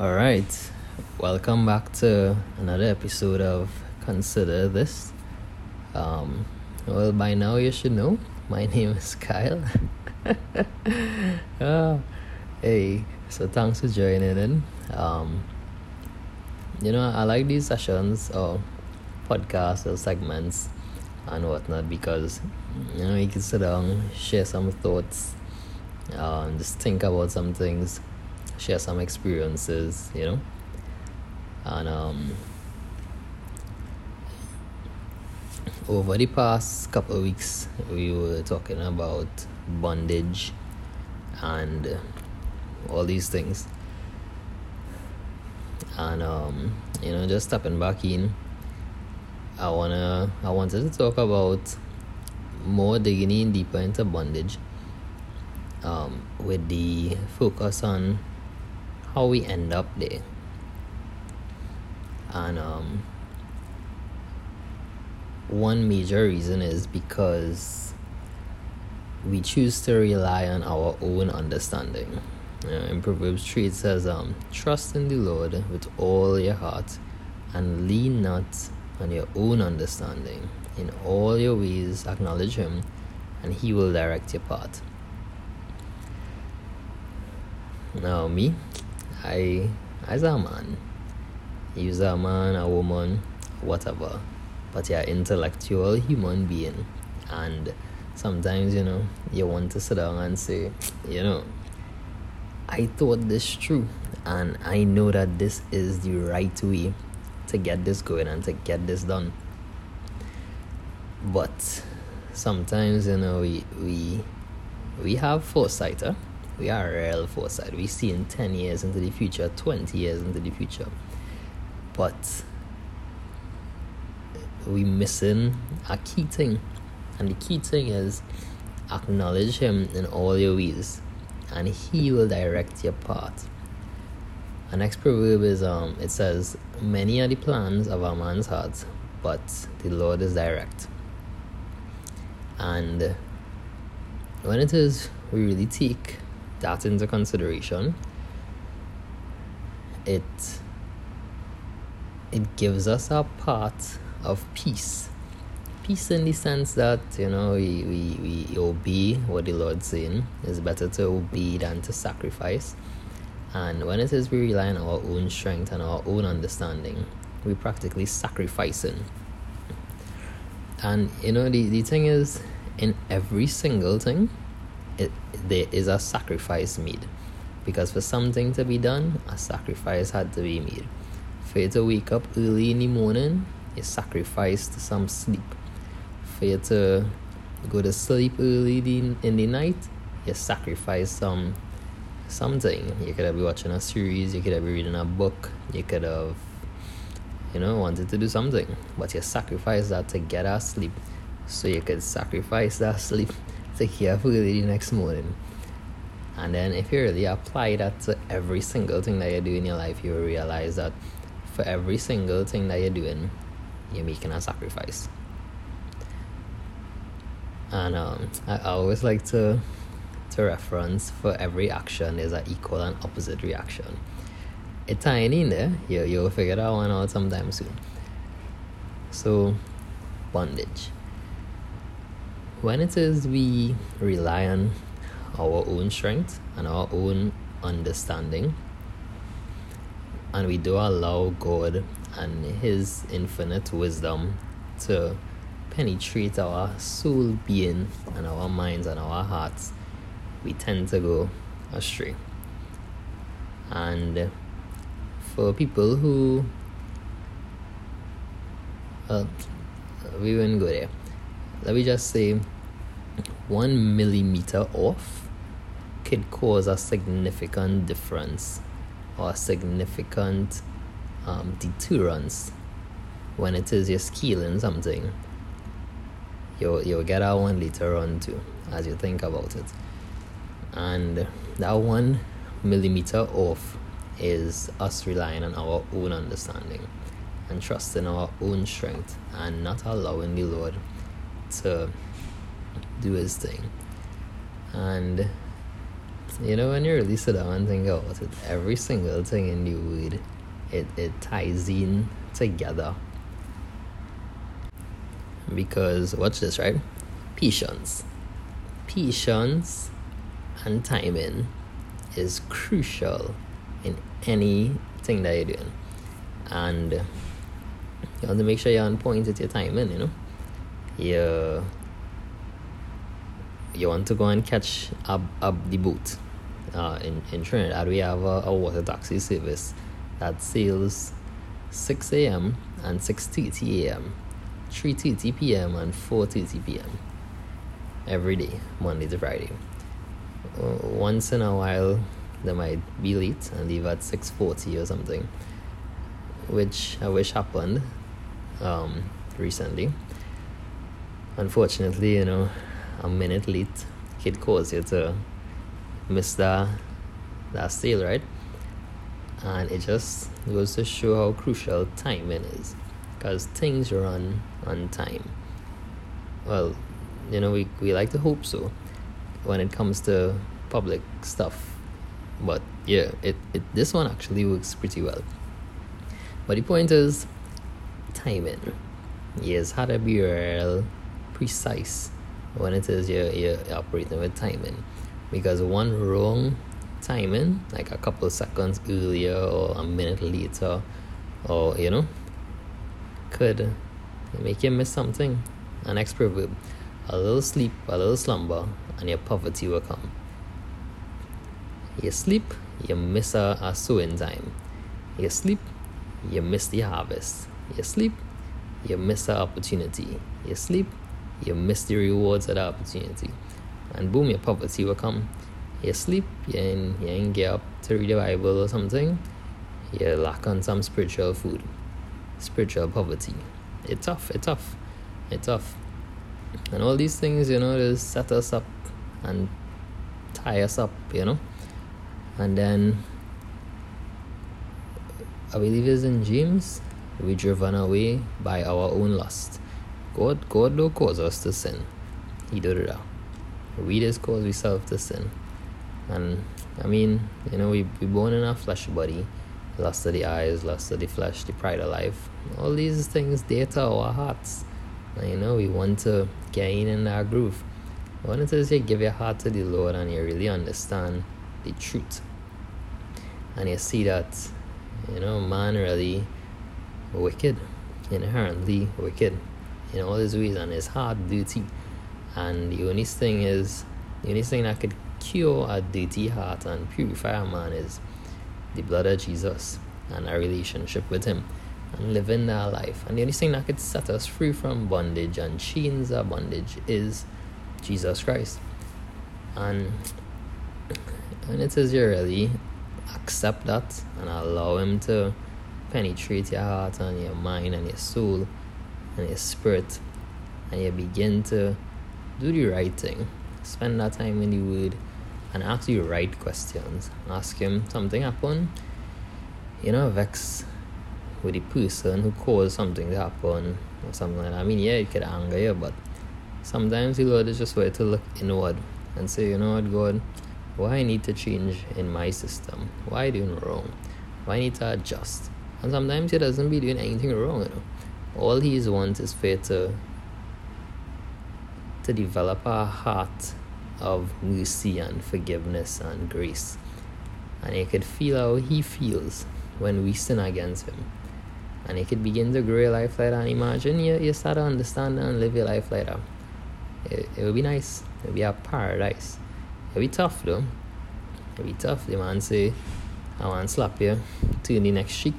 All right, welcome back to another episode of Consider This. Well, by now you should know my name is Kyle. Hey, so thanks for joining in. I like these sessions or podcasts or segments and whatnot because you can sit down, share some thoughts, just think about some things, share some experiences, and over the past couple of weeks we were talking about bondage and all these things, and just stepping back in, I wanted to talk about more, digging in deeper into bondage, with the focus on how we end up there. And one major reason is because we choose to rely on our own understanding. In Proverbs 3 it says, trust in the Lord with all your heart and lean not on your own understanding. In all your ways acknowledge him and he will direct your path. Now me, as a man, you're a man, a woman, whatever, but you're an intellectual human being, and sometimes you want to sit down and say, I thought this true, and I know that this is the right way to get this going and to get this done. But sometimes we have foresight, huh? We are real foresight. We see in 10 years into the future, 20 years into the future. But we missing a key thing. And the key thing is acknowledge him in all your ways and he will direct your path. Our next proverb is, it says, many are the plans of a man's heart, but the Lord is direct. And when it is we really take that into consideration, it gives us a part of peace in the sense that we obey what the Lord's saying. It's better to obey than to sacrifice, and when it is we rely on our own strength and our own understanding, we're practically sacrificing. And the thing is, in every single thing there is a sacrifice made, because for something to be done, a sacrifice had to be made. For you to wake up early in the morning, you sacrificed some sleep. For you to go to sleep early in the night, you sacrificed something. You could have been watching a series, you could have been reading a book, you could have wanted to do something, but you sacrificed that to get our sleep. So you could sacrifice that sleep to care for the next morning. And then if you really apply that to every single thing that you do in your life, you'll realize that for every single thing that you're doing, you're making a sacrifice. And I always like to reference, for every action there's an equal and opposite reaction. It's tiny in there, you'll figure that one out sometime soon. So bondage, when it is we rely on our own strength and our own understanding, and we do allow God and his infinite wisdom to penetrate our soul being and our minds and our hearts, we tend to go astray. And for people who we won't go there. Let me just say, 1 millimeter off could cause a significant difference or significant deterrence. When it is you're scaling something, you'll get that one later on too, as you think about it. And that 1 millimeter off is us relying on our own understanding and trusting our own strength and not allowing the Lord to do his thing. And You know, when you release it one thing out, with every single thing in the word, it ties in together. Because, watch this, right? Patience and timing is crucial in anything that you're doing. And you have to make sure you're on point with your timing, you know? You want to go and catch up the boat. In Trinidad, we have a water taxi service that sails 6 a.m. and 6:30 a.m., 3:30 p.m. and 4:30 p.m. every day, Monday to Friday. Once in a while, they might be late and leave at 6:40 or something, which I wish happened recently. Unfortunately, you know, a minute late could cause you to miss that sale, right? And it just goes to show how crucial timing is, because things run on time. Well, you know, we like to hope so when it comes to public stuff, but yeah, it this one actually works pretty well. But the point is, timing. Yes, how to be real precise when it is you're operating with timing, because one wrong timing, like a couple of seconds earlier or a minute later, or you know, could make you miss something. An extra verb: a little sleep, a little slumber, and your poverty will come. You sleep, you miss a sowing time. You sleep, you miss the harvest. You sleep, you miss an opportunity. You sleep, you miss the rewards of the opportunity. And boom, your poverty will come. You sleep, you ain't get up to read the Bible or something. You lack on some spiritual food. Spiritual poverty. It's tough. And all these things, you know, they set us up and tie us up, you know. And then, I believe it's in James, we're driven away by our own lust. God don't cause us to sin. He do that. We just cause ourselves to sin. And I mean, you know, we born in our flesh body. Lust of the eyes, lust of the flesh, the pride of life. All these things date our hearts. And, you know, we want to gain in our groove. When it is you give your heart to the Lord and you really understand the truth, and you see that, you know, man really wicked, inherently wicked in all his ways, and his heart dirty. And the only thing that could cure a dirty heart and purify a man is the blood of Jesus and our relationship with him and living our life. And the only thing that could set us free from bondage and chains of bondage is Jesus Christ. And when it is you really accept that and allow him to penetrate your heart and your mind and your soul and your spirit, and you begin to do the right thing, spend that time in the word and ask the right questions. Ask him, something happen, you know, vex with the person who caused something to happen or something like that. I mean, yeah, it could anger you, but sometimes the Lord is just way to look inward and say, you know what, God, why I need to change in my system? Why I doing wrong? Why I need to adjust? And sometimes he doesn't be doing anything wrong, you know. All he wants is for to develop a heart of mercy and forgiveness and grace. And you could feel how he feels when we sin against him. And you could begin to grow your life like that. And imagine you start to understand and live your life like that. It would be nice. It would be a paradise. It would be tough though. It would be tough. The man say, I want to slap you, turn the next cheek.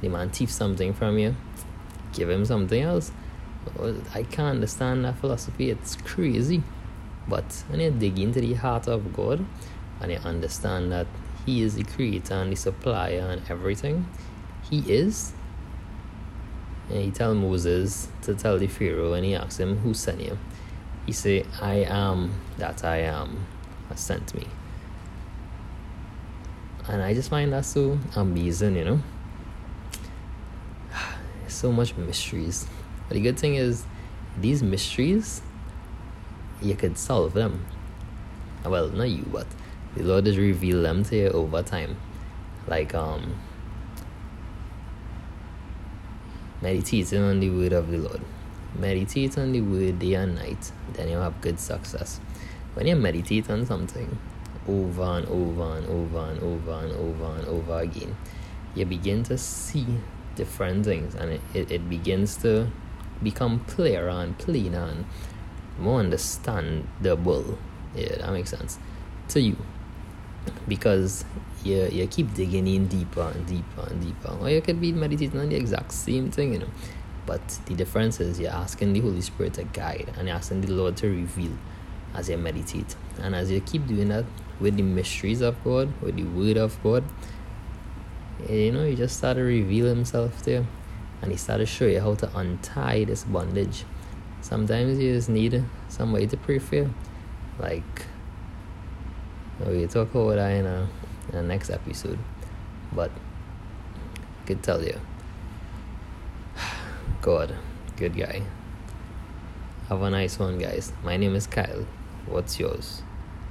The man thief something from you, give him something else. I can't understand that philosophy. It's crazy. But when you dig into the heart of God and you understand that he is the creator and the supplier and everything, he is. And he tell Moses to tell the Pharaoh, and he asks him, who sent you? He say, I am that I am has sent me. And I just find that so amazing, you know. So much mysteries. But the good thing is, these mysteries, you could solve them. Well, not you, but the Lord has revealed them to you over time. Like, meditate on the word of the Lord. Meditate on the word day and night. Then you'll have good success. When you meditate on something over and over and over and over and over and over again, you begin to see different things, and it begins to become clearer and plainer and more understandable. Yeah, that makes sense to you, because you keep digging in deeper and deeper and deeper. Or you could be meditating on the exact same thing, you know, but the difference is you're asking the Holy Spirit to guide, and you're asking the Lord to reveal as you meditate. And as you keep doing that with the mysteries of God, with the word of God, you know, he just started to reveal himself to you, and he started to show you how to untie this bondage. Sometimes you just need somebody to pray for you. Like, we'll talk about that in the next episode. But I could tell you, God, good guy. Have a nice one, guys. My name is Kyle. What's yours?